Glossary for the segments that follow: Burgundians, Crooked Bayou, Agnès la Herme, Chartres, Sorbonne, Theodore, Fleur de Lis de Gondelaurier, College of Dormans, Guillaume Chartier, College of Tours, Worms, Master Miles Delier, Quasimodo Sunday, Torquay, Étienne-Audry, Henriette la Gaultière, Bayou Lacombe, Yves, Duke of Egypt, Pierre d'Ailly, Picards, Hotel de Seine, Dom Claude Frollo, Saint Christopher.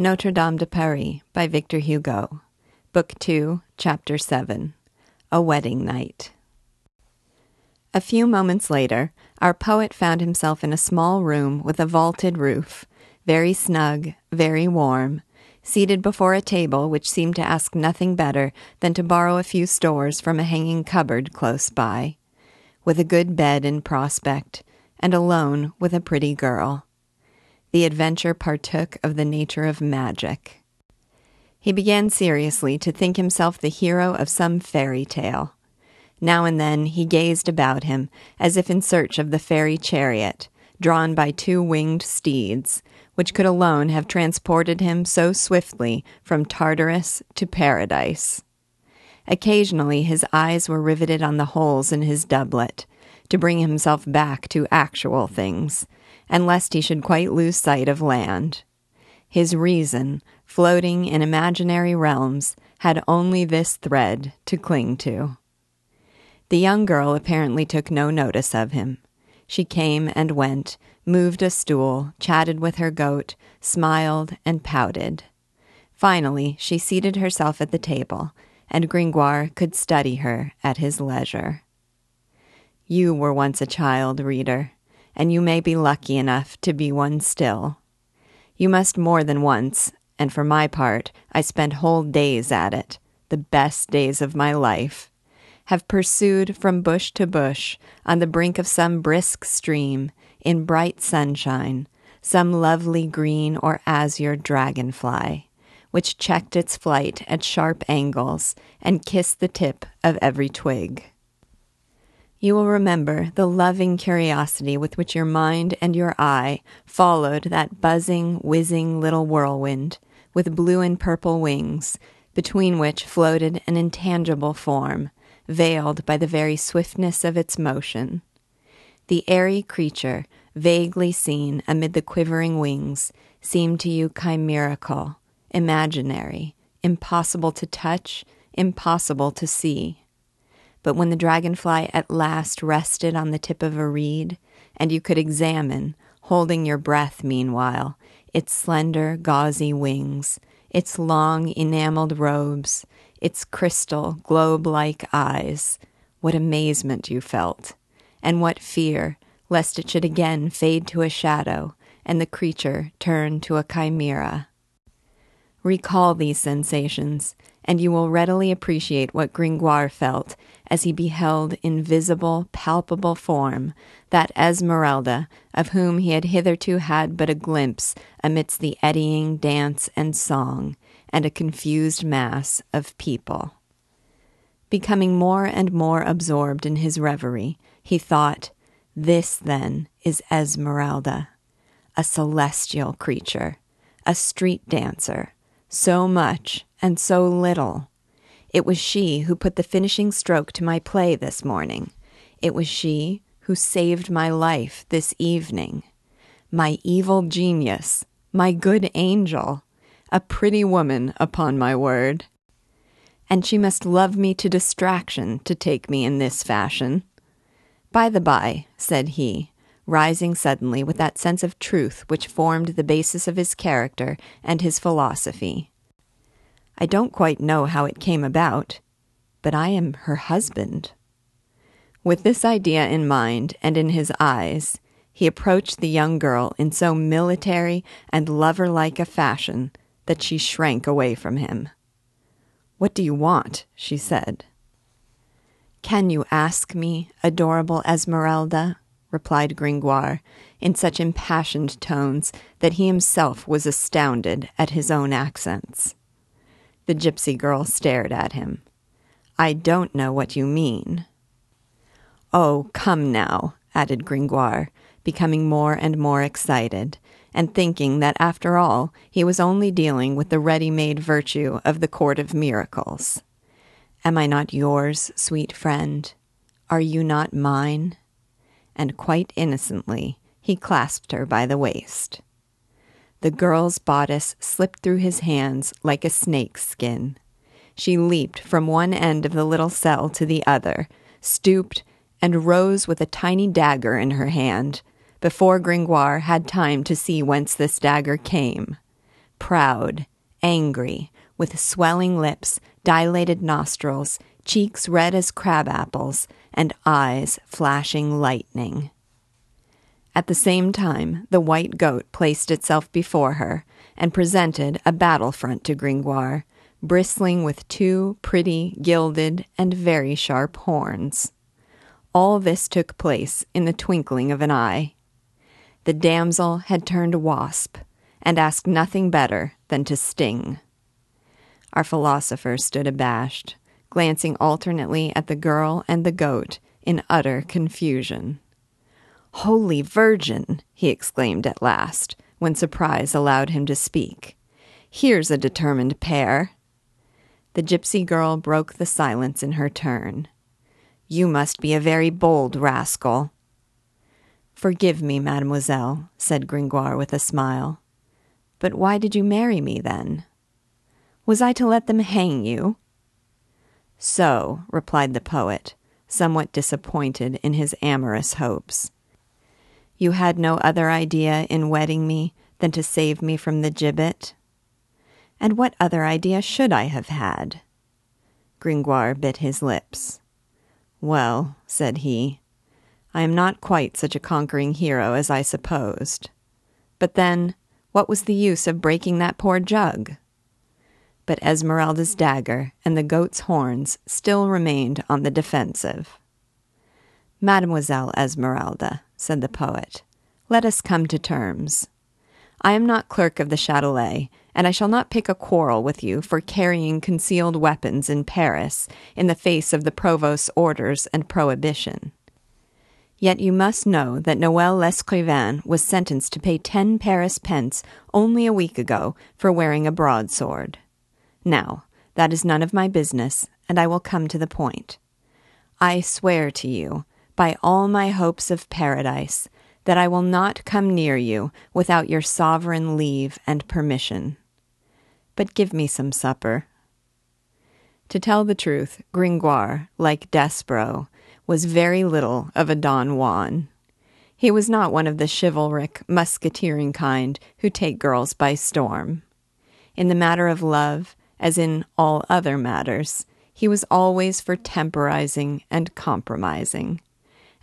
Notre-Dame de Paris by Victor Hugo, Book 2, Chapter 7, A Wedding Night. A few moments later, our poet found himself in a small room with a vaulted roof, very snug, very warm, seated before a table which seemed to ask nothing better than to borrow a few stores from a hanging cupboard close by, with a good bed in prospect, and alone with a pretty girl. The adventure partook of the nature of magic. He began seriously to think himself the hero of some fairy tale. Now and then he gazed about him, as if in search of the fairy chariot, drawn by two winged steeds, which could alone have transported him so swiftly from Tartarus to paradise. Occasionally his eyes were riveted on the holes in his doublet, to bring himself back to actual things, and lest he should quite lose sight of land. His reason, floating in imaginary realms, had only this thread to cling to. The young girl apparently took no notice of him. She came and went, moved a stool, chatted with her goat, smiled and pouted. Finally, she seated herself at the table, and Gringoire could study her at his leisure. You were once a child, reader, and you may be lucky enough to be one still. You must more than once, and for my part, I spent whole days at it, the best days of my life, have pursued from bush to bush, on the brink of some brisk stream, in bright sunshine, some lovely green or azure dragonfly, which checked its flight at sharp angles and kissed the tip of every twig. You will remember the loving curiosity with which your mind and your eye followed that buzzing, whizzing little whirlwind, with blue and purple wings, between which floated an intangible form, veiled by the very swiftness of its motion. The airy creature, vaguely seen amid the quivering wings, seemed to you chimerical, imaginary, impossible to touch, impossible to see. But when the dragonfly at last rested on the tip of a reed, and you could examine, holding your breath meanwhile, its slender, gauzy wings, its long, enameled robes, its crystal, globe-like eyes, what amazement you felt, and what fear, lest it should again fade to a shadow, and the creature turn to a chimera. Recall these sensations, and you will readily appreciate what Gringoire felt as he beheld in visible, palpable form that Esmeralda, of whom he had hitherto had but a glimpse amidst the eddying dance and song, and a confused mass of people. Becoming more and more absorbed in his reverie, he thought, "This, then, is Esmeralda, a celestial creature, a street dancer, so much and so little. It was she who put the finishing stroke to my play this morning. It was she who saved my life this evening. My evil genius, my good angel, a pretty woman, upon my word. And she must love me to distraction to take me in this fashion. By the by," said he, rising suddenly with that sense of truth which formed the basis of his character and his philosophy, "I don't quite know how it came about, but I am her husband." With this idea in mind and in his eyes, he approached the young girl in so military and lover-like a fashion that she shrank away from him. "What do you want?" she said. "Can you ask me, adorable Esmeralda?" replied Gringoire, in such impassioned tones that he himself was astounded at his own accents. The gypsy girl stared at him. "I don't know what you mean." "Oh, come now," added Gringoire, becoming more and more excited, and thinking that, after all, he was only dealing with the ready-made virtue of the Court of Miracles. "Am I not yours, sweet friend? Are you not mine?" And quite innocently he clasped her by the waist. The girl's bodice slipped through his hands like a snake's skin. She leaped from one end of the little cell to the other, stooped, and rose with a tiny dagger in her hand, before Gringoire had time to see whence this dagger came. proud, angry, with swelling lips, dilated nostrils, cheeks red as crab apples, and eyes flashing lightning. At the same time, the white goat placed itself before her and presented a battlefront to Gringoire, bristling with two pretty, gilded, and very sharp horns. All this took place in the twinkling of an eye. The damsel had turned wasp, and asked nothing better than to sting. Our philosopher stood abashed, glancing alternately at the girl and the goat in utter confusion. "Holy Virgin!" he exclaimed at last, when surprise allowed him to speak. "Here's a determined pair." The gypsy girl broke the silence in her turn. "You must be a very bold rascal." "Forgive me, mademoiselle," said Gringoire with a smile. "But why did you marry me, then?" "Was I to let them hang you?" "So," replied the poet, somewhat disappointed in his amorous hopes. "You had no other idea in wedding me than to save me from the gibbet?" "And what other idea should I have had?" Gringoire bit his lips. "Well," said he, "I am not quite such a conquering hero as I supposed. But then, what was the use of breaking that poor jug?" But Esmeralda's dagger and the goat's horns still remained on the defensive. "Mademoiselle Esmeralda," said the poet, "let us come to terms. I am not clerk of the Châtelet, and I shall not pick a quarrel with you for carrying concealed weapons in Paris in the face of the provost's orders and prohibition. Yet you must know that Noël Lescrivain was sentenced to pay 10 Paris pence only a week ago for wearing a broadsword. Now, that is none of my business, and I will come to the point. I swear to you, by all my hopes of paradise, that I will not come near you without your sovereign leave and permission. But give me some supper." To tell the truth, Gringoire, like Despreaux, was very little of a Don Juan. He was not one of the chivalric, musketeering kind who take girls by storm. In the matter of love, as in all other matters, he was always for temporizing and compromising,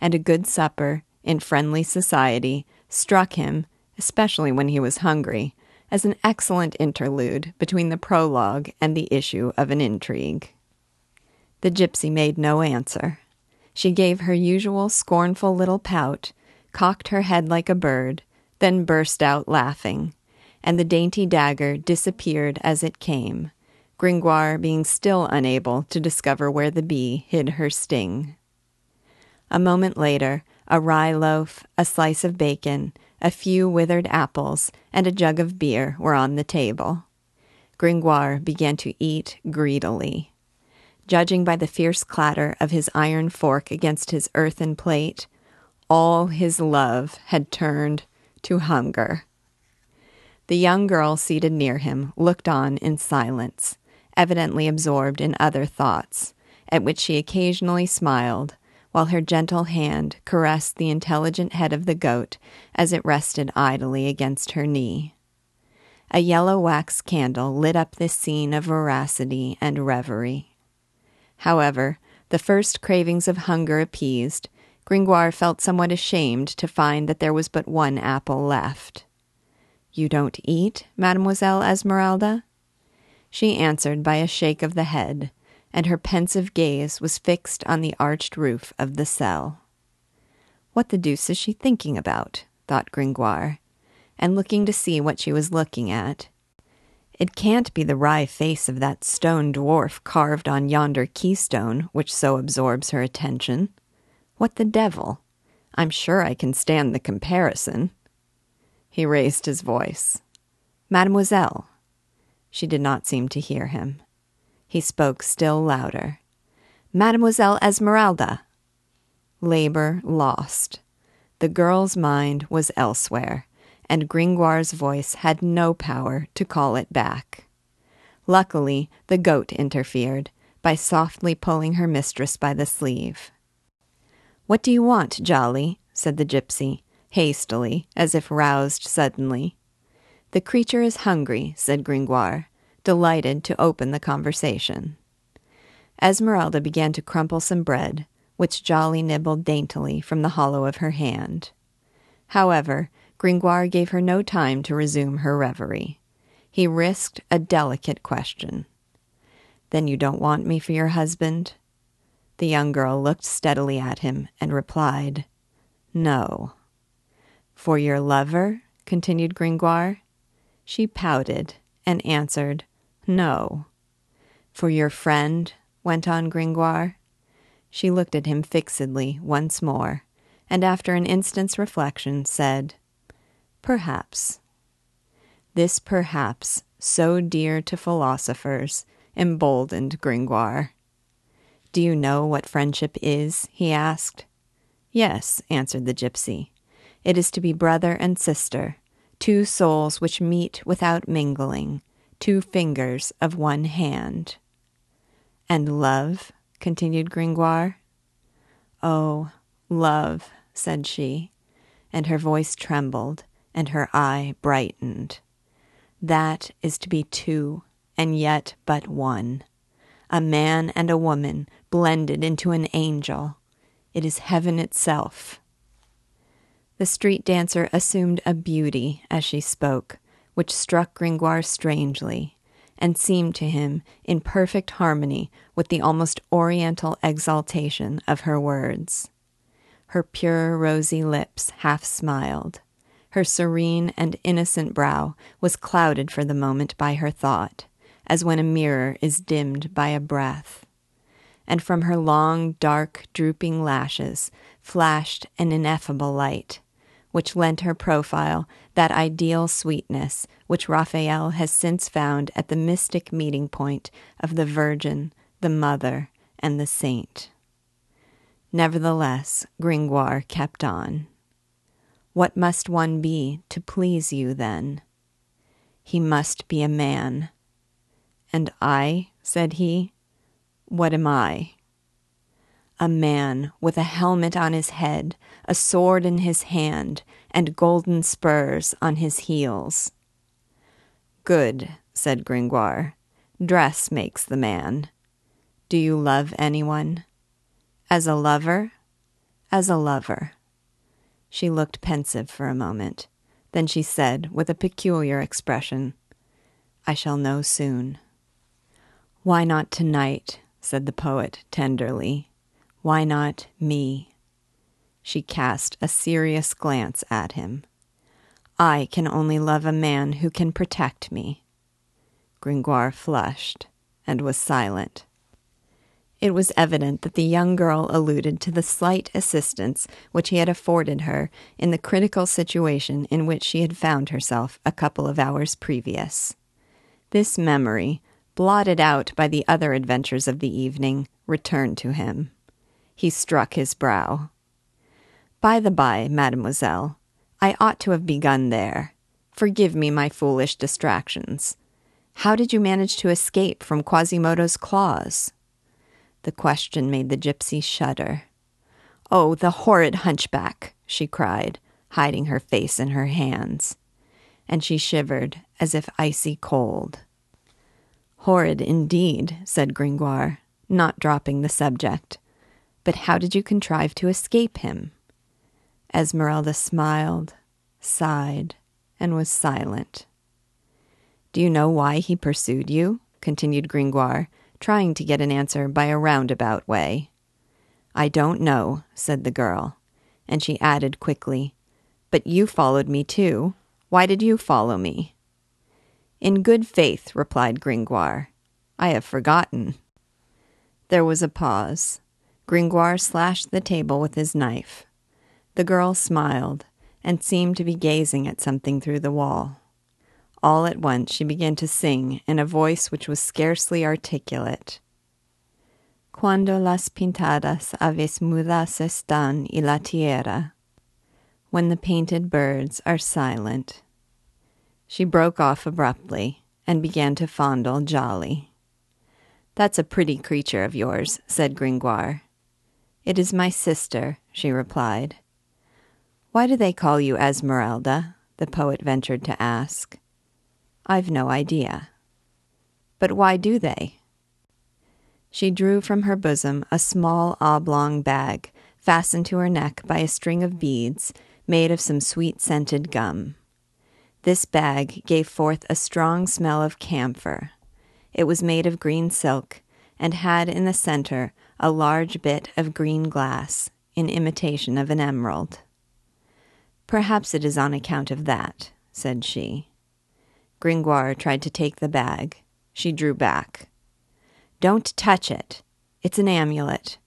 and a good supper, in friendly society, struck him, especially when he was hungry, as an excellent interlude between the prologue and the issue of an intrigue. The gypsy made no answer. She gave her usual scornful little pout, cocked her head like a bird, then burst out laughing, and the dainty dagger disappeared as it came, Gringoire being still unable to discover where the bee hid her sting. A moment later, a rye loaf, a slice of bacon, a few withered apples, and a jug of beer were on the table. Gringoire began to eat greedily. Judging by the fierce clatter of his iron fork against his earthen plate, all his love had turned to hunger. The young girl seated near him looked on in silence, evidently absorbed in other thoughts, at which she occasionally smiled, while her gentle hand caressed the intelligent head of the goat as it rested idly against her knee. A yellow wax candle lit up this scene of voracity and reverie. However, the first cravings of hunger appeased, Gringoire felt somewhat ashamed to find that there was but one apple left. "You don't eat, Mademoiselle Esmeralda?" She answered by a shake of the head, and her pensive gaze was fixed on the arched roof of the cell. "What the deuce is she thinking about?" thought Gringoire, and looking to see what she was looking at. "It can't be the wry face of that stone dwarf carved on yonder keystone which so absorbs her attention. What the devil? I'm sure I can stand the comparison." He raised his voice. "Mademoiselle." She did not seem to hear him. He spoke still louder. "Mademoiselle Esmeralda." Labor lost. The girl's mind was elsewhere, and Gringoire's voice had no power to call it back. Luckily, the goat interfered, by softly pulling her mistress by the sleeve. "What do you want, Jolly?" said the gypsy, hastily, as if roused suddenly. "The creature is hungry," said Gringoire, delighted to open the conversation. Esmeralda began to crumple some bread, which Jolly nibbled daintily from the hollow of her hand. However, Gringoire gave her no time to resume her reverie. He risked a delicate question. "Then you don't want me for your husband?" The young girl looked steadily at him and replied, "No." "For your lover?" continued Gringoire. She pouted and answered, "No." "For your friend?" went on Gringoire. She looked at him fixedly once more, and after an instant's reflection said, "Perhaps." This perhaps, so dear to philosophers, emboldened Gringoire. "Do you know what friendship is?" he asked. "Yes," answered the gypsy. "It is to be brother and sister, two souls which meet without mingling, two fingers of one hand." "And love?" continued Gringoire. "Oh, love," said she, and her voice trembled, and her eye brightened. "That is to be two, and yet but one. A man and a woman blended into an angel. It is heaven itself." The street dancer assumed a beauty as she spoke, which struck Gringoire strangely, and seemed to him in perfect harmony with the almost oriental exaltation of her words. Her pure rosy lips half smiled. Her serene and innocent brow was clouded for the moment by her thought, as when a mirror is dimmed by a breath. And from her long, dark, drooping lashes flashed an ineffable light, which lent her profile that ideal sweetness which Raphael has since found at the mystic meeting point of the Virgin, the Mother, and the Saint. Nevertheless, Gringoire kept on. "What must one be to please you, then?" "He must be a man." "And I?" said he. "What am I?" "A man with a helmet on his head, a sword in his hand, and golden spurs on his heels." "Good," said Gringoire. "Dress makes the man. Do you love anyone?" "As a lover?" "As a lover." She looked pensive for a moment. Then she said, with a peculiar expression, "I shall know soon." "Why not tonight?" said the poet tenderly. "Why not me?" She cast a serious glance at him. "I can only love a man who can protect me." Gringoire flushed and was silent. It was evident that the young girl alluded to the slight assistance which he had afforded her in the critical situation in which she had found herself a couple of hours previous. This memory, blotted out by the other adventures of the evening, returned to him. He struck his brow. "By the by, mademoiselle, I ought to have begun there. Forgive me my foolish distractions. How did you manage to escape from Quasimodo's claws?" The question made the gypsy shudder. "Oh, the horrid hunchback!" she cried, hiding her face in her hands. And she shivered as if icy cold. "Horrid indeed," said Gringoire, not dropping the subject. "But how did you contrive to escape him?" Esmeralda smiled, sighed, and was silent. "Do you know why he pursued you?" continued Gringoire, trying to get an answer by a roundabout way. "I don't know," said the girl, and she added quickly, "But you followed me too. Why did you follow me?" "In good faith," replied Gringoire, "I have forgotten." There was a pause. Gringoire slashed the table with his knife. The girl smiled, and seemed to be gazing at something through the wall. All at once she began to sing in a voice which was scarcely articulate. "Cuando las pintadas aves mudas están y la tierra." When the painted birds are silent. She broke off abruptly and began to fondle Jolly. "That's a pretty creature of yours," said Gringoire. "It is my sister," she replied. "Why do they call you Esmeralda?" the poet ventured to ask. I've no idea. But why do they? She drew from her bosom a small oblong bag, fastened to her neck by a string of beads made of some sweet-scented gum. This bag gave forth a strong smell of camphor. It was made of green silk, and had in the center a large bit of green glass, in imitation of an emerald. "Perhaps it is on account of that," said she. Gringoire tried to take the bag. She drew back. "Don't touch it. It's an amulet.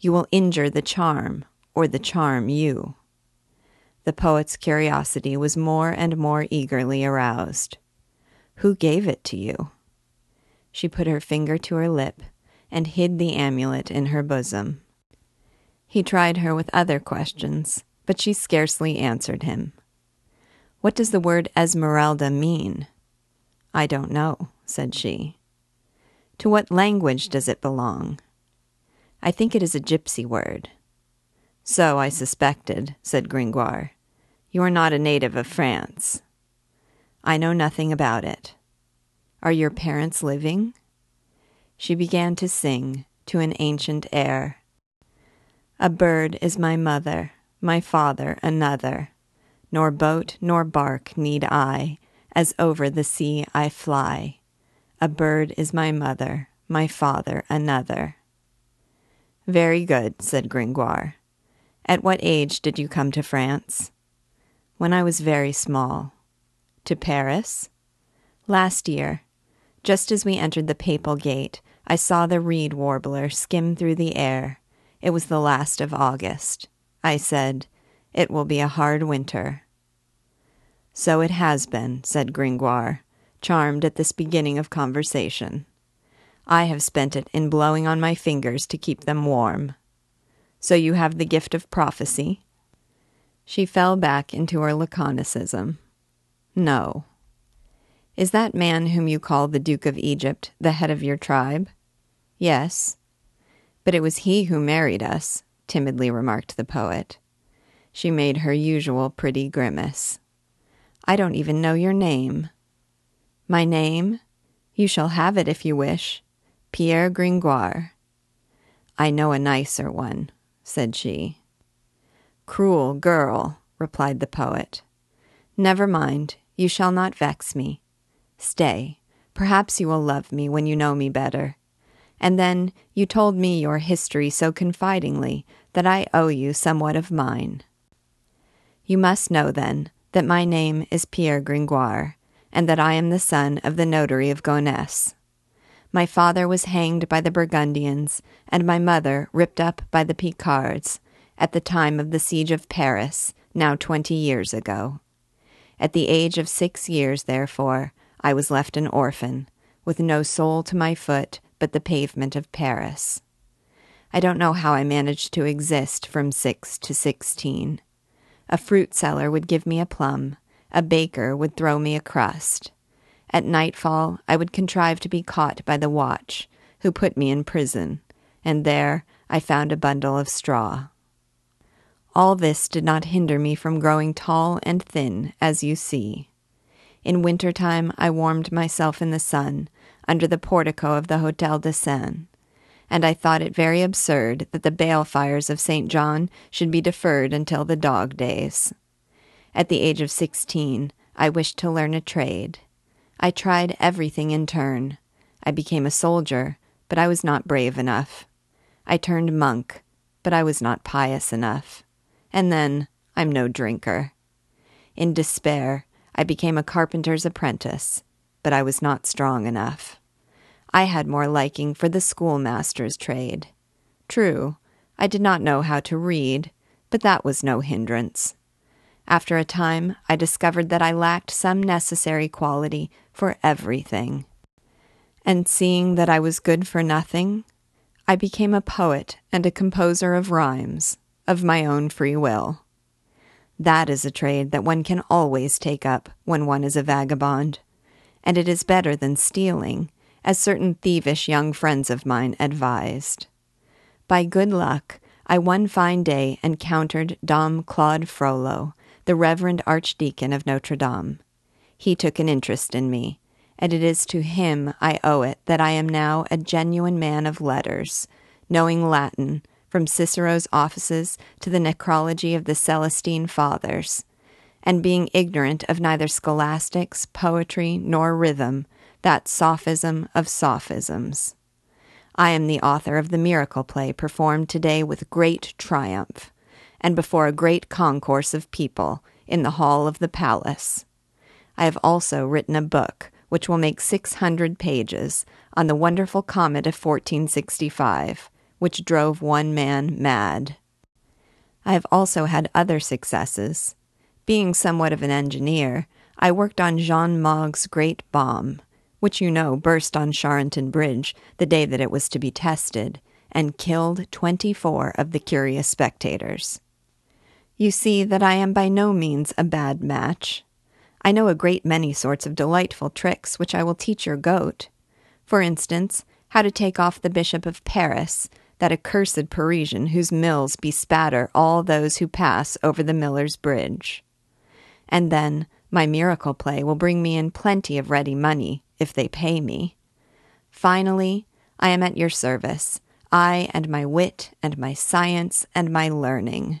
You will injure the charm, or the charm you." The poet's curiosity was more and more eagerly aroused. "Who gave it to you?" She put her finger to her lip and hid the amulet in her bosom. He tried her with other questions, but she scarcely answered him. "What does the word Esmeralda mean?" "I don't know," said she. "To what language does it belong?" "I think it is a gypsy word." "So I suspected," said Gringoire. "You are not a native of France." "I know nothing about it." "Are your parents living?" She began to sing, to an ancient air. "A bird is my mother, my father another. Nor boat nor bark need I, as over the sea I fly. A bird is my mother, my father another." "Very good," said Gringoire. "At what age did you come to France?" "When I was very small." "To Paris?" "Last year. Just as we entered the Papal Gate, I saw the reed warbler skim through the air. It was the last of August. I said, 'It will be a hard winter.'" "So it has been," said Gringoire, charmed at this beginning of conversation. "I have spent it in blowing on my fingers to keep them warm. So you have the gift of prophecy?" She fell back into her laconicism. "No." "Is that man whom you call the Duke of Egypt the head of your tribe?" "Yes." "But it was he who married us," timidly remarked the poet. She made her usual pretty grimace. "I don't even know your name." "My name? You shall have it if you wish. Pierre Gringoire." "I know a nicer one," said she. "Cruel girl," replied the poet. "Never mind, you shall not vex me. Stay, perhaps you will love me when you know me better. And then you told me your history so confidingly that I owe you somewhat of mine. You must know, then, that my name is Pierre Gringoire, and that I am the son of the notary of Gonesse. My father was hanged by the Burgundians, and my mother ripped up by the Picards, at the time of the siege of Paris, now 20 years ago. At the age of 6 years, therefore, I was left an orphan, with no sole to my foot but the pavement of Paris. I don't know how I managed to exist from 6 to 16. A fruit seller would give me a plum, a baker would throw me a crust. At nightfall I would contrive to be caught by the watch, who put me in prison, and there I found a bundle of straw. All this did not hinder me from growing tall and thin, as you see. In winter time I warmed myself in the sun, under the portico of the Hotel de Seine, and I thought it very absurd that the bail fires of St. John should be deferred until the dog days. At the age of 16 I wished to learn a trade. I tried everything in turn. I became a soldier, but I was not brave enough. I turned monk, but I was not pious enough. And then, I'm no drinker. In despair, I became a carpenter's apprentice, but I was not strong enough. I had more liking for the schoolmaster's trade. True, I did not know how to read, but that was no hindrance. After a time, I discovered that I lacked some necessary quality for everything. And seeing that I was good for nothing, I became a poet and a composer of rhymes, of my own free will. That is a trade that one can always take up when one is a vagabond, and it is better than stealing, as certain thievish young friends of mine advised. By good luck, I one fine day encountered Dom Claude Frollo, the Reverend Archdeacon of Notre Dame. He took an interest in me, and it is to him I owe it that I am now a genuine man of letters, knowing Latin, from Cicero's offices to the necrology of the Celestine Fathers, and being ignorant of neither scholastics, poetry, nor rhythm, that sophism of sophisms. I am the author of the miracle play performed today with great triumph, and before a great concourse of people, in the hall of the palace. I have also written a book, which will make 600 pages, on the wonderful comet of 1465, which drove one man mad. I have also had other successes. Being somewhat of an engineer, I worked on Jean Maugue's great bomb, which you know burst on Charenton Bridge the day that it was to be tested, and killed 24 of the curious spectators. You see that I am by no means a bad match. I know a great many sorts of delightful tricks which I will teach your goat. For instance, how to take off the Bishop of Paris, that accursed Parisian whose mills bespatter all those who pass over the Miller's Bridge. And then my miracle play will bring me in plenty of ready money, if they pay me. Finally, I am at your service, I and my wit and my science and my learning,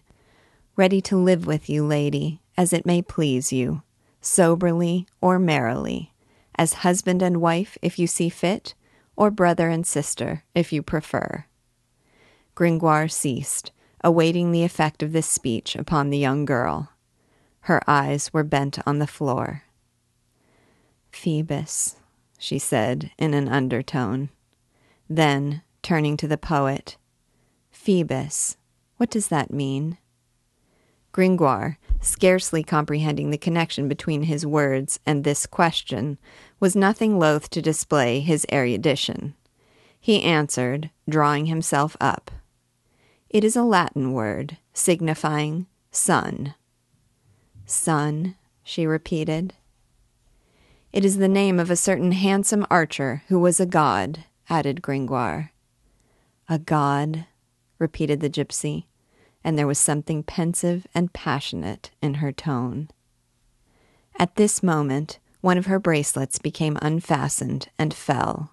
ready to live with you, lady, as it may please you, soberly or merrily, as husband and wife if you see fit, or brother and sister if you prefer." Gringoire ceased, awaiting the effect of this speech upon the young girl. Her eyes were bent on the floor. "Phoebus," she said in an undertone. Then, turning to the poet, "Phoebus, what does that mean?" Gringoire, scarcely comprehending the connection between his words and this question, was nothing loath to display his erudition. He answered, drawing himself up, "It is a Latin word, signifying sun." "Sun," she repeated. "It is the name of a certain handsome archer who was a god," added Gringoire. "A god," repeated the gypsy, and there was something pensive and passionate in her tone. At this moment, one of her bracelets became unfastened and fell.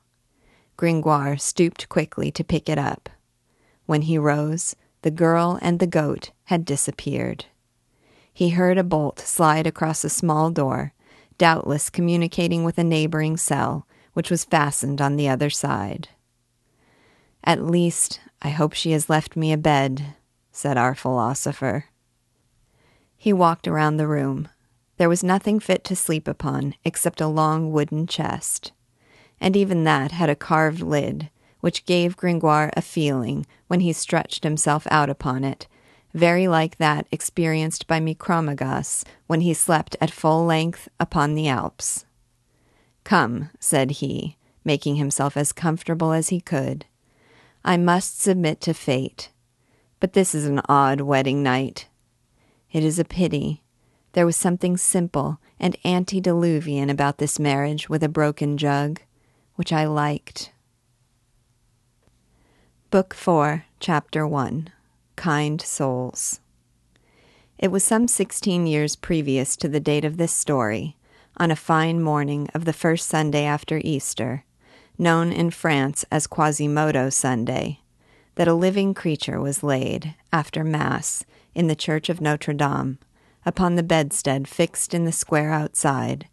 Gringoire stooped quickly to pick it up. When he rose, the girl and the goat had disappeared. He heard a bolt slide across a small door, doubtless communicating with a neighboring cell, which was fastened on the other side. "At least, I hope she has left me a bed," said our philosopher. He walked around the room. There was nothing fit to sleep upon except a long wooden chest, and even that had a carved lid, which gave Gringoire a feeling, when he stretched himself out upon it, very like that experienced by Micromégas when he slept at full length upon the Alps. "Come," said he, making himself as comfortable as he could, "I must submit to fate. But this is an odd wedding night. It is a pity. There was something simple and antediluvian about this marriage with a broken jug, which I liked." Book 4, Chapter 1, Kind Souls. It was some 16 years previous to the date of this story, on a fine morning of the first Sunday after Easter, known in France as Quasimodo Sunday, that a living creature was laid, after Mass, in the church of Notre-Dame, upon the bedstead fixed in the square outside,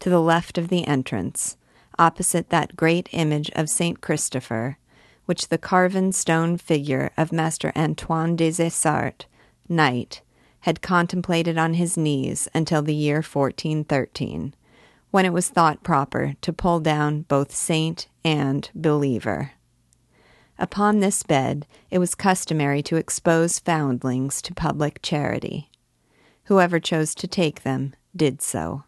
to the left of the entrance, opposite that great image of Saint Christopher, which the carven stone figure of Master Antoine de Zessart, knight, had contemplated on his knees until the year 1413, when it was thought proper to pull down both saint and believer. Upon this bed it was customary to expose foundlings to public charity. Whoever chose to take them did so.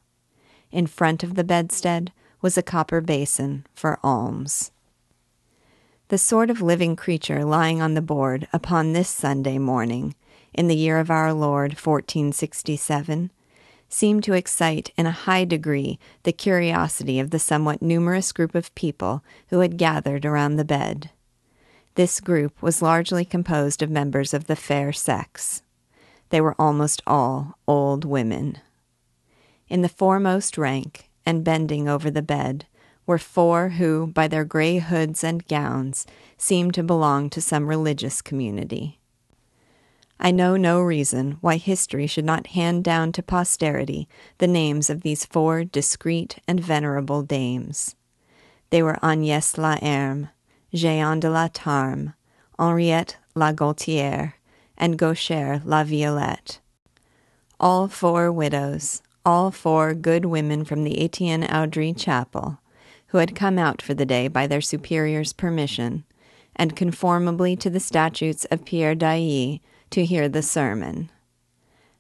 In front of the bedstead was a copper basin for alms. The sort of living creature lying on the board upon this Sunday morning, in the year of our Lord 1467, seemed to excite in a high degree the curiosity of the somewhat numerous group of people who had gathered around the bed. This group was largely composed of members of the fair sex. They were almost all old women. In the foremost rank, and bending over the bed, were four who, by their gray hoods and gowns, seemed to belong to some religious community. I know no reason why history should not hand down to posterity the names of these four discreet and venerable dames. They were Agnès la Herme, Jehan de la Tarme, Henriette la Gaultière, and Gaucher la Violette. All four widows, all four good women from the Étienne-Audry chapel, who had come out for the day by their superior's permission, and conformably to the statutes of Pierre d'Ailly, to hear the sermon.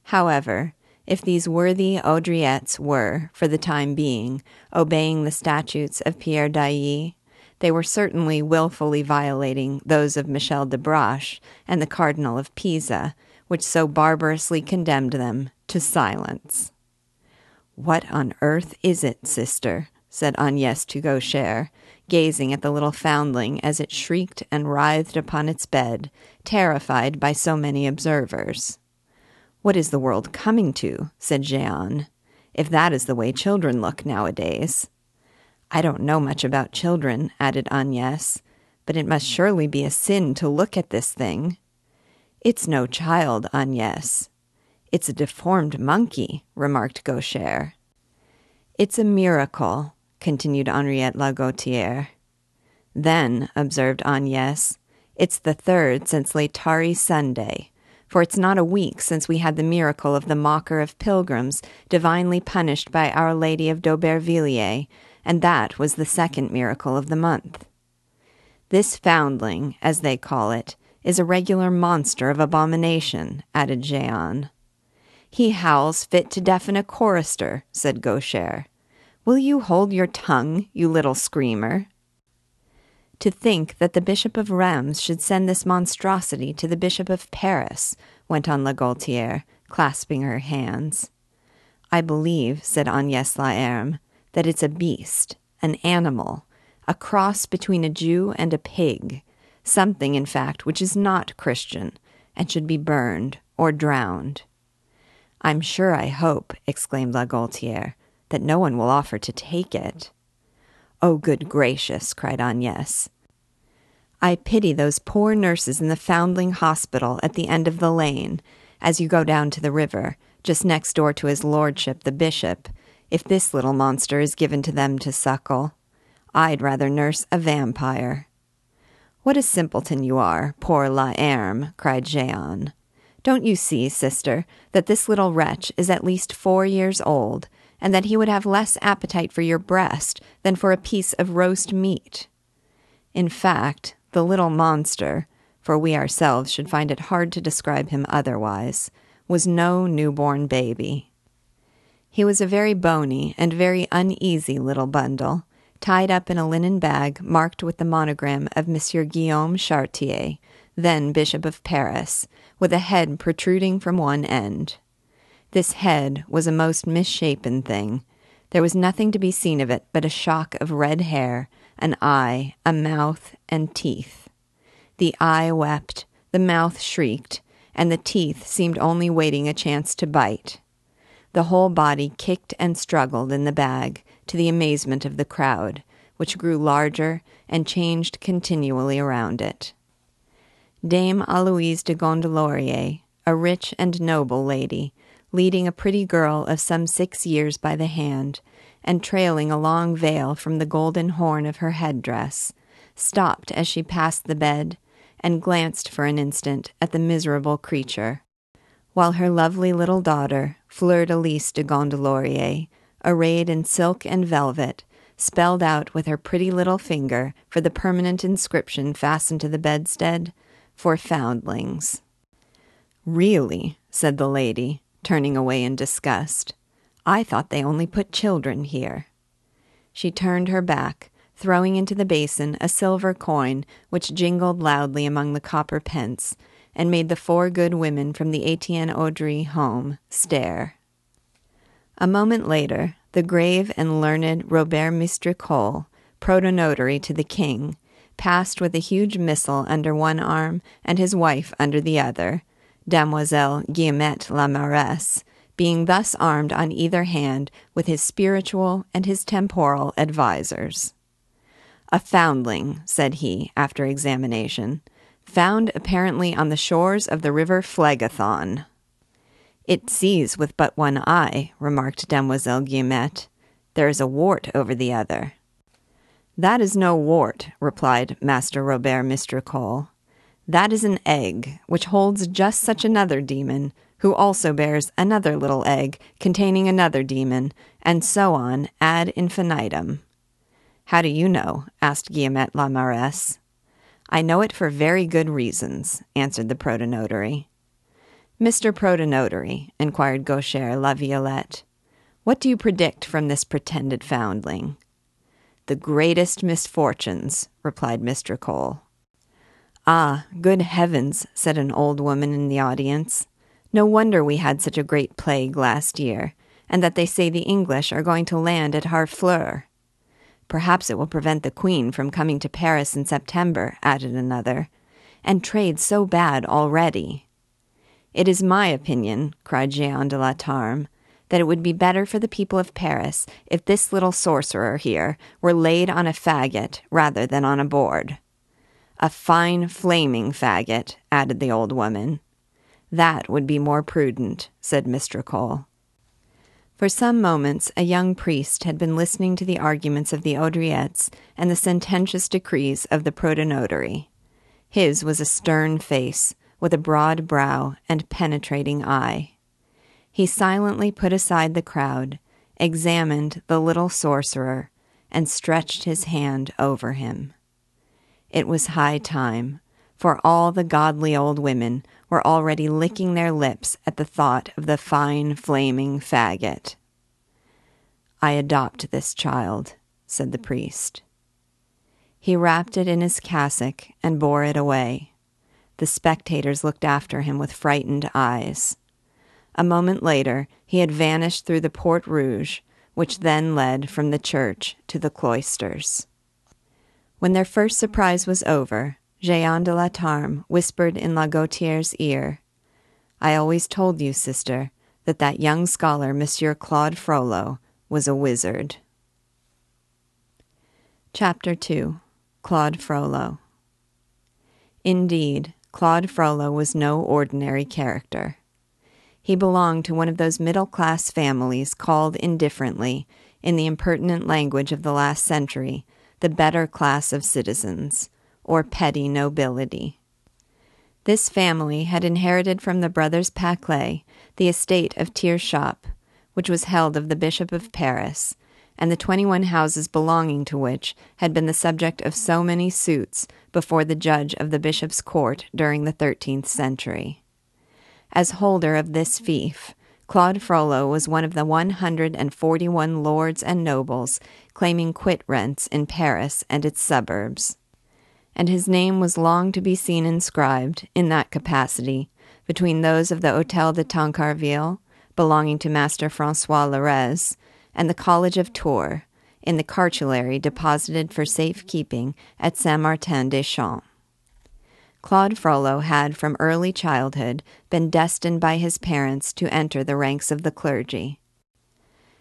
However, if these worthy Audriettes were, for the time being, obeying the statutes of Pierre d'Ailly, they were certainly willfully violating those of Michel de Brache and the Cardinal of Pisa, which so barbarously condemned them to silence. "What on earth is it, sister?" said Agnès to Gaucher, gazing at the little foundling as it shrieked and writhed upon its bed, terrified by so many observers. "What is the world coming to?" said Jehan, "if that is the way children look nowadays." "I don't know much about children," added Agnès, "but it must surely be a sin to look at this thing." "It's no child, Agnès." "It's a deformed monkey," remarked Gaucher. "It's a miracle," continued Henriette la Gaultière. "Then," observed Agnès, "it's the third since Laetari Sunday, for it's not a week since we had the miracle of the mocker of pilgrims divinely punished by Our Lady of Daubervilliers, and that was the second miracle of the month. This foundling, as they call it, is a regular monster of abomination," added Jehan. "He howls fit to deafen a chorister," said Gaucher. "Will you hold your tongue, you little screamer?" "To think that the Bishop of Rheims should send this monstrosity to the Bishop of Paris," went on La Gaultière, clasping her hands. "I believe," said Agnès la Herme, "that it's a beast, an animal, a cross between a Jew and a pig, something, in fact, which is not Christian, and should be burned or drowned." "I'm sure I hope," exclaimed La Gaultière, "that no one will offer to take it." "Oh, good gracious!" cried Agnès. "I pity those poor nurses in the foundling hospital at the end of the lane, as you go down to the river, just next door to his lordship the bishop, if this little monster is given to them to suckle. I'd rather nurse a vampire." "What a simpleton you are, poor La Herme!" cried Jehan. "Don't you see, sister, that this little wretch is at least 4 years old, and that he would have less appetite for your breast than for a piece of roast meat? In fact, the little monster, for we ourselves should find it hard to describe him otherwise, was no newborn baby. He was a very bony and very uneasy little bundle, tied up in a linen bag marked with the monogram of Monsieur Guillaume Chartier, then Bishop of Paris, with a head protruding from one end. This head was a most misshapen thing. There was nothing to be seen of it but a shock of red hair, an eye, a mouth, and teeth. The eye wept, the mouth shrieked, and the teeth seemed only waiting a chance to bite. The whole body kicked and struggled in the bag, to the amazement of the crowd, which grew larger and changed continually around it. Dame Aloise de Gondelaurier, a rich and noble lady, leading a pretty girl of some 6 years by the hand, and trailing a long veil from the golden horn of her headdress, stopped as she passed the bed, and glanced for an instant at the miserable creature, while her lovely little daughter, Fleur de Lis de Gondelaurier, arrayed in silk and velvet, spelled out with her pretty little finger for the permanent inscription fastened to the bedstead, "For foundlings." "Really," said the lady, turning away in disgust, "I thought they only put children here." She turned her back, throwing into the basin a silver coin which jingled loudly among the copper pence, and made the four good women from the Étienne-Audry home stare. A moment later, the grave and learned Robert Mistricolle, protonotary to the king, passed with a huge missal under one arm and his wife under the other, Demoiselle Guillemette la Maresse, being thus armed on either hand with his spiritual and his temporal advisers. "A foundling," said he, after examination, "found apparently on the shores of the river Phlegethon." "It sees with but one eye," remarked Demoiselle Guillemette. "There is a wart over the other." "That is no wart," replied Master Robert Mistricolle. "That is an egg, which holds just such another demon, who also bears another little egg containing another demon, and so on ad infinitum." "How do you know?" asked Guillemette la Maresse. "I know it for very good reasons," answered the protonotary. "Mr. Protonotary," inquired Gaucher la Violette, "what do you predict from this pretended foundling?" "The greatest misfortunes," replied Mistricolle. "Ah, good heavens," said an old woman in the audience. "No wonder we had such a great plague last year, and that they say the English are going to land at Harfleur." "Perhaps it will prevent the Queen from coming to Paris in September," added another, "and trade so bad already." "It is my opinion," cried Jehan de la Tarme, "that it would be better for the people of Paris if this little sorcerer here were laid on a faggot rather than on a board." "A fine flaming faggot," added the old woman. "That would be more prudent," said Mistricolle. For some moments a young priest had been listening to the arguments of the Haudriettes and the sententious decrees of the protonotary. His was a stern face, with a broad brow and penetrating eye. He silently put aside the crowd, examined the little sorcerer, and stretched his hand over him. It was high time, for all the godly old women were already licking their lips at the thought of the fine flaming faggot. "I adopt this child," said the priest. He wrapped it in his cassock and bore it away. The spectators looked after him with frightened eyes. A moment later he had vanished through the Porte Rouge, which then led from the church to the cloisters. When their first surprise was over, Jehan de la Tarme whispered in La Gaultier's ear, "I always told you, sister, that that young scholar, Monsieur Claude Frollo, was a wizard." Chapter 2. Claude Frollo. Indeed, Claude Frollo was no ordinary character. He belonged to one of those middle-class families called indifferently, in the impertinent language of the last century, the better class of citizens, or petty nobility. This family had inherited from the brothers Paclet the estate of Tierschap, which was held of the Bishop of Paris, and the 21 houses belonging to which had been the subject of so many suits before the judge of the bishop's court during the 13th century. As holder of this fief, Claude Frollo was one of the 141 lords and nobles claiming quit rents in Paris and its suburbs, and his name was long to be seen inscribed, in that capacity, between those of the Hotel de Tancarville, belonging to Master Francois Lerez, and the College of Tours, in the cartulary deposited for safe-keeping at Saint-Martin-des-Champs. Claude Frollo had, from early childhood, been destined by his parents to enter the ranks of the clergy.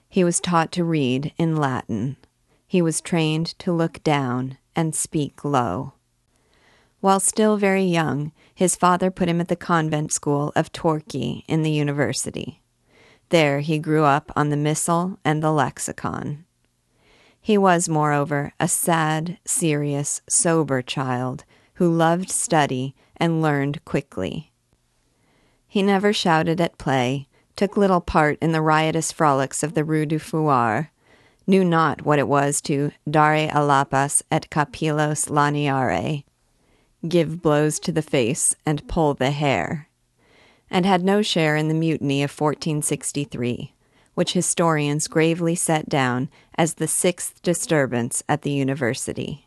He was taught to read in Latin. He was trained to look down and speak low. While still very young, his father put him at the convent school of Torquay in the university. There he grew up on the missal and the lexicon. He was, moreover, a sad, serious, sober child who loved study and learned quickly. He never shouted at play, took little part in the riotous frolics of the Rue du Fouarre, knew not what it was to dare alapas et capillos laniare, give blows to the face and pull the hair, and had no share in the mutiny of 1463, which historians gravely set down as the 6th disturbance at the university.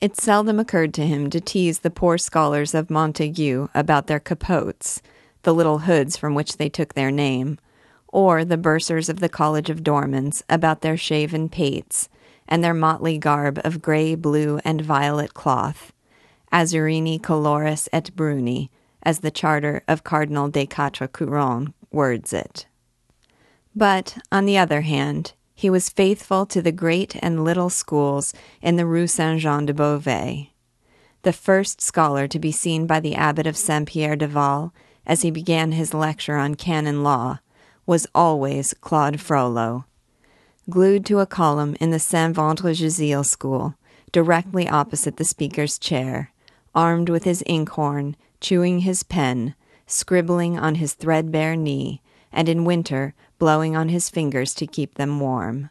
It seldom occurred to him to tease the poor scholars of Montaigu about their capotes, the little hoods from which they took their name, or the bursars of the College of Dormans about their shaven pates and their motley garb of grey, blue, and violet cloth, azurini coloris et bruni, as the charter of Cardinal des Quatre Courons words it. But, on the other hand, He was faithful to the great and little schools in the Rue Saint-Jean de Beauvais. The first scholar to be seen by the abbot of Saint-Pierre de Val, as he began his lecture on canon law, was always Claude Frollo. Glued to a column in the Saint-Ventre-Gisille school, directly opposite the speaker's chair, armed with his inkhorn, chewing his pen, scribbling on his threadbare knee, and in winter blowing on his fingers to keep them warm.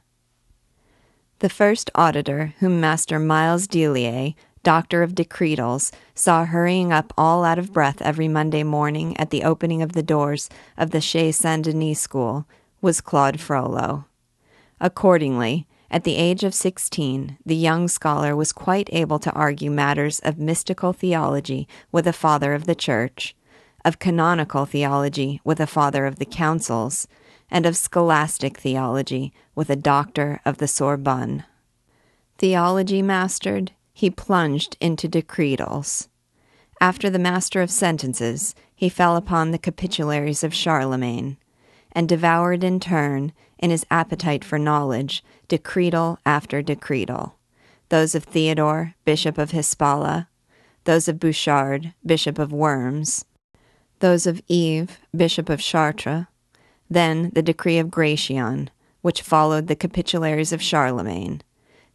The first auditor whom Master Miles Delier, doctor of decretals, saw hurrying up all out of breath every Monday morning at the opening of the doors of the Chez Saint-Denis school was Claude Frollo. Accordingly, at the age of 16, the young scholar was quite able to argue matters of mystical theology with a father of the church, of canonical theology with a father of the councils, and of scholastic theology with a doctor of the Sorbonne. Theology mastered, he plunged into decretals. After the master of sentences, he fell upon the capitularies of Charlemagne, and devoured in turn, in his appetite for knowledge, decretal after decretal, those of Theodore, Bishop of Hispala, those of Bouchard, Bishop of Worms, those of Yves, Bishop of Chartres, then the decree of Gratian, which followed the capitularies of Charlemagne,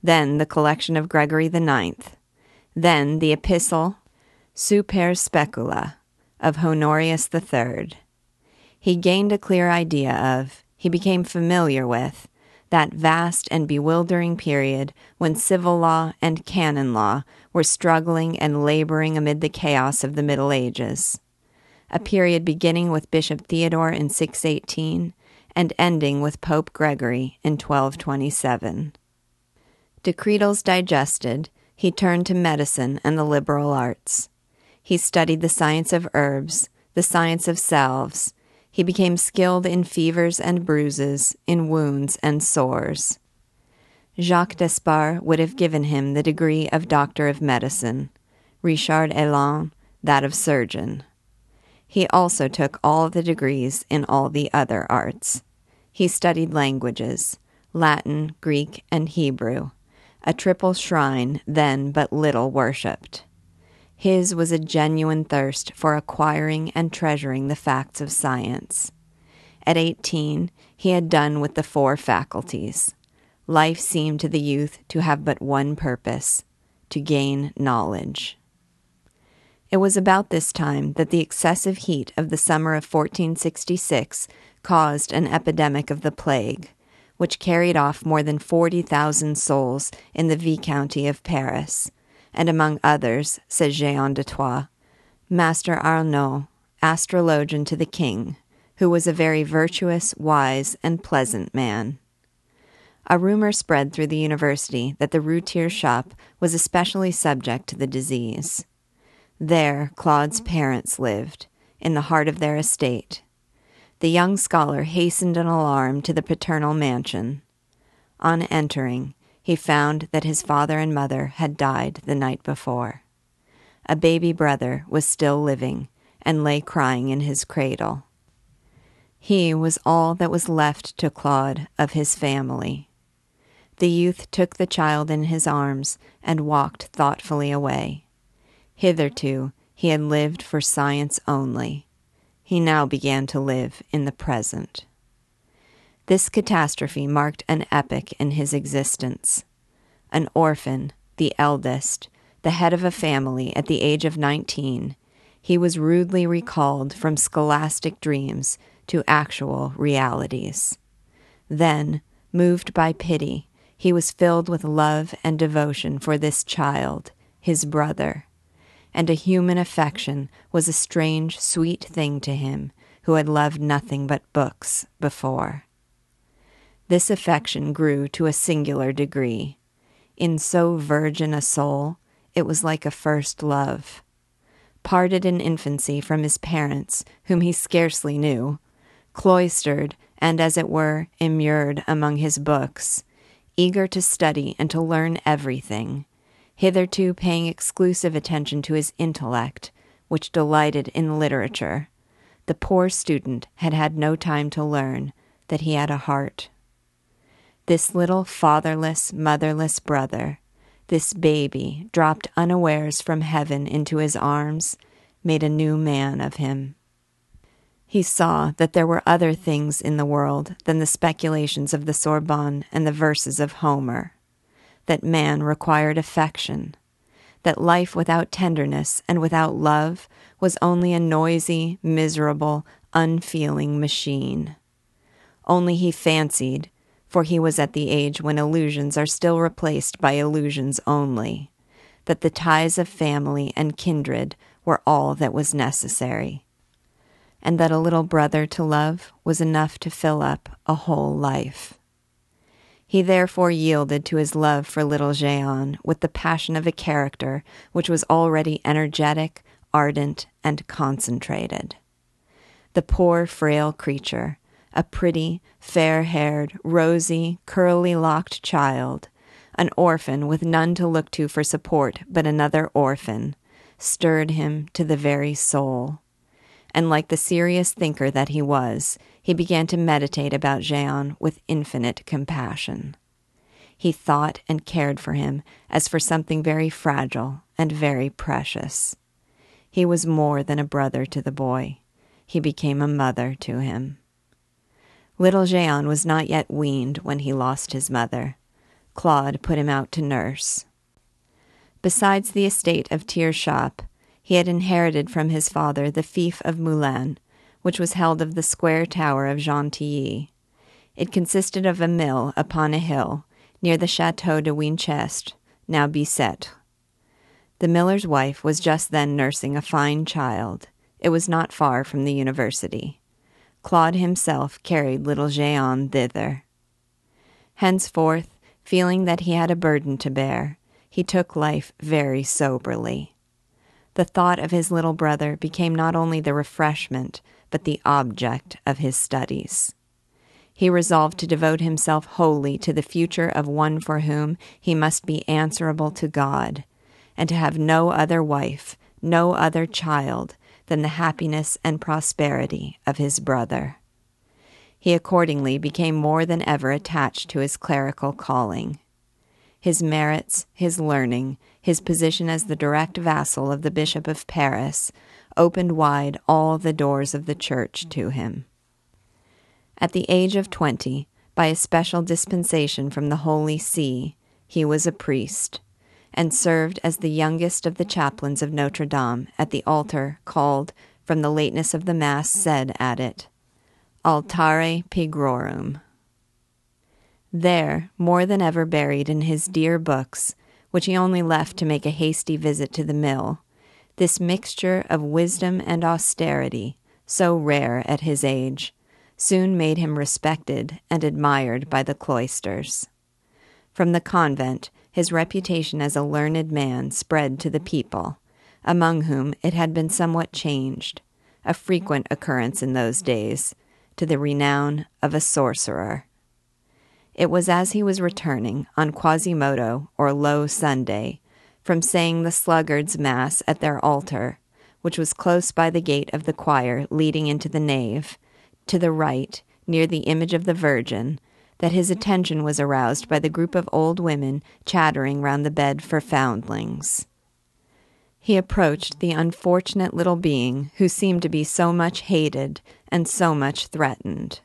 then the collection of Gregory IX, then the epistle Super Specula of Honorius III. He gained a clear idea of, he became familiar with, that vast and bewildering period when civil law and canon law were struggling and laboring amid the chaos of the Middle Ages, a period beginning with Bishop Theodore in 618 and ending with Pope Gregory in 1227. Decretals digested, he turned to medicine and the liberal arts. He studied the science of herbs, the science of salves. He became skilled in fevers and bruises, in wounds and sores. Jacques d'Espard would have given him the degree of Doctor of Medicine, Richard Elan that of Surgeon. He also took all the degrees in all the other arts. He studied languages, Latin, Greek, and Hebrew, a triple shrine then but little worshipped. His was a genuine thirst for acquiring and treasuring the facts of science. At 18, he had done with the four faculties. Life seemed to the youth to have but one purpose, to gain knowledge. It was about this time that the excessive heat of the summer of 1466 caused an epidemic of the plague, which carried off more than 40,000 souls in the Viscounty of Paris, and among others, says Jehan de Troyes, Master Arnaud, astrologian to the king, who was a very virtuous, wise, and pleasant man. A rumor spread through the university that the Rue Tierschap was especially subject to the disease. There Claude's parents lived, in the heart of their estate. The young scholar hastened in alarm to the paternal mansion. On entering, he found that his father and mother had died the night before. A baby brother was still living and lay crying in his cradle. He was all that was left to Claude of his family. The youth took the child in his arms and walked thoughtfully away. Hitherto he had lived for science only. He now began to live in the present. This catastrophe marked an epoch in his existence. An orphan, the eldest, the head of a family at the age of 19, he was rudely recalled from scholastic dreams to actual realities. Then, moved by pity, he was filled with love and devotion for this child, his brother, and a human affection was a strange, sweet thing to him who had loved nothing but books before. This affection grew to a singular degree. In so virgin a soul, it was like a first love. Parted in infancy from his parents, whom he scarcely knew, cloistered and, as it were, immured among his books, eager to study and to learn everything, hitherto paying exclusive attention to his intellect, which delighted in literature, the poor student had had no time to learn that he had a heart. This little fatherless, motherless brother, this baby dropped unawares from heaven into his arms, made a new man of him. He saw that there were other things in the world than the speculations of the Sorbonne and the verses of Homer, that man required affection, that life without tenderness and without love was only a noisy, miserable, unfeeling machine. Only he fancied, for he was at the age when illusions are still replaced by illusions only, that the ties of family and kindred were all that was necessary, and that a little brother to love was enough to fill up a whole life. He therefore yielded to his love for little Jehan with the passion of a character which was already energetic, ardent, and concentrated. The poor, frail creature, a pretty, fair-haired, rosy, curly-locked child, an orphan with none to look to for support but another orphan, stirred him to the very soul. And like the serious thinker that he was, he began to meditate about Jehan with infinite compassion. He thought and cared for him as for something very fragile and very precious. He was more than a brother to the boy. He became a mother to him. Little Jehan was not yet weaned when he lost his mother. Claude put him out to nurse. Besides the estate of Tierschap, he had inherited from his father the fief of Moulins, which was held of the square tower of Gentilly. It consisted of a mill upon a hill, near the Chateau de Winchestre, now Bicêtre. The miller's wife was just then nursing a fine child. It was not far from the university. Claude himself carried little Jehan thither. Henceforth, feeling that he had a burden to bear, he took life very soberly. The thought of his little brother became not only the refreshment, but the object of his studies. He resolved to devote himself wholly to the future of one for whom he must be answerable to God, and to have no other wife, no other child, than the happiness and prosperity of his brother. He accordingly became more than ever attached to his clerical calling. His merits, his learning, his position as the direct vassal of the Bishop of Paris opened wide all the doors of the church to him. At the age of 20, by a special dispensation from the Holy See, he was a priest, and served as the youngest of the chaplains of Notre Dame at the altar called, from the lateness of the Mass said at it, Altare Pigrorum. There, more than ever buried in his dear books, which he only left to make a hasty visit to the mill, this mixture of wisdom and austerity, so rare at his age, soon made him respected and admired by the cloisters. From the convent, his reputation as a learned man spread to the people, among whom it had been somewhat changed, a frequent occurrence in those days, to the renown of a sorcerer. It was as he was returning on Quasimodo, or Low Sunday, from saying the sluggards' mass at their altar, which was close by the gate of the choir leading into the nave, to the right, near the image of the Virgin, that his attention was aroused by the group of old women chattering round the bed for foundlings. He approached the unfortunate little being who seemed to be so much hated and so much threatened.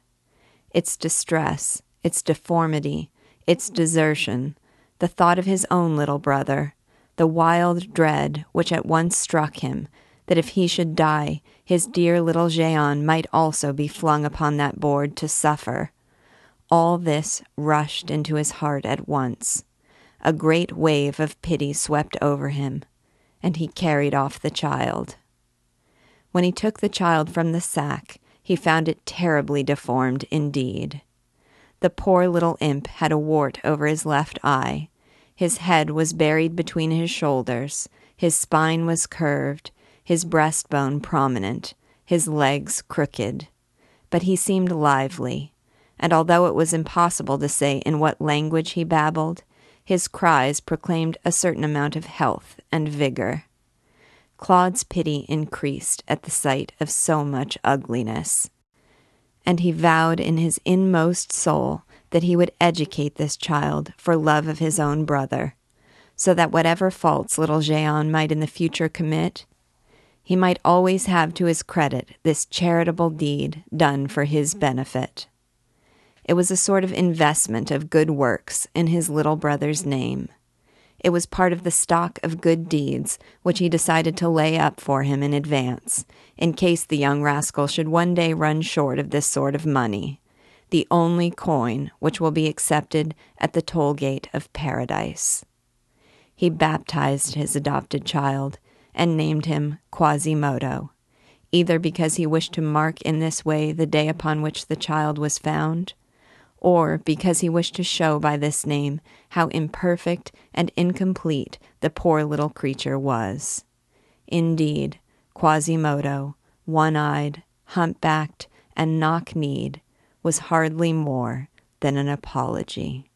Its distress, its deformity, its desertion, the thought of his own little brother, the wild dread which at once struck him, that if he should die, his dear little Jehan might also be flung upon that board to suffer. All this rushed into his heart at once. A great wave of pity swept over him, and he carried off the child. When he took the child from the sack, he found it terribly deformed indeed. The poor little imp had a wart over his left eye. His head was buried between his shoulders. His spine was curved, his breastbone prominent, his legs crooked. But he seemed lively, and although it was impossible to say in what language he babbled, his cries proclaimed a certain amount of health and vigor. Claude's pity increased at the sight of so much ugliness, and he vowed in his inmost soul that he would educate this child for love of his own brother, so that whatever faults little Jehan might in the future commit, he might always have to his credit this charitable deed done for his benefit. It was a sort of investment of good works in his little brother's name. It was part of the stock of good deeds which he decided to lay up for him in advance, in case the young rascal should one day run short of this sort of money, the only coin which will be accepted at the toll gate of paradise. He baptized his adopted child and named him Quasimodo, either because he wished to mark in this way the day upon which the child was found, or because he wished to show by this name how imperfect and incomplete the poor little creature was. Indeed, Quasimodo, one-eyed, hump-backed, and knock-kneed, was hardly more than an apology.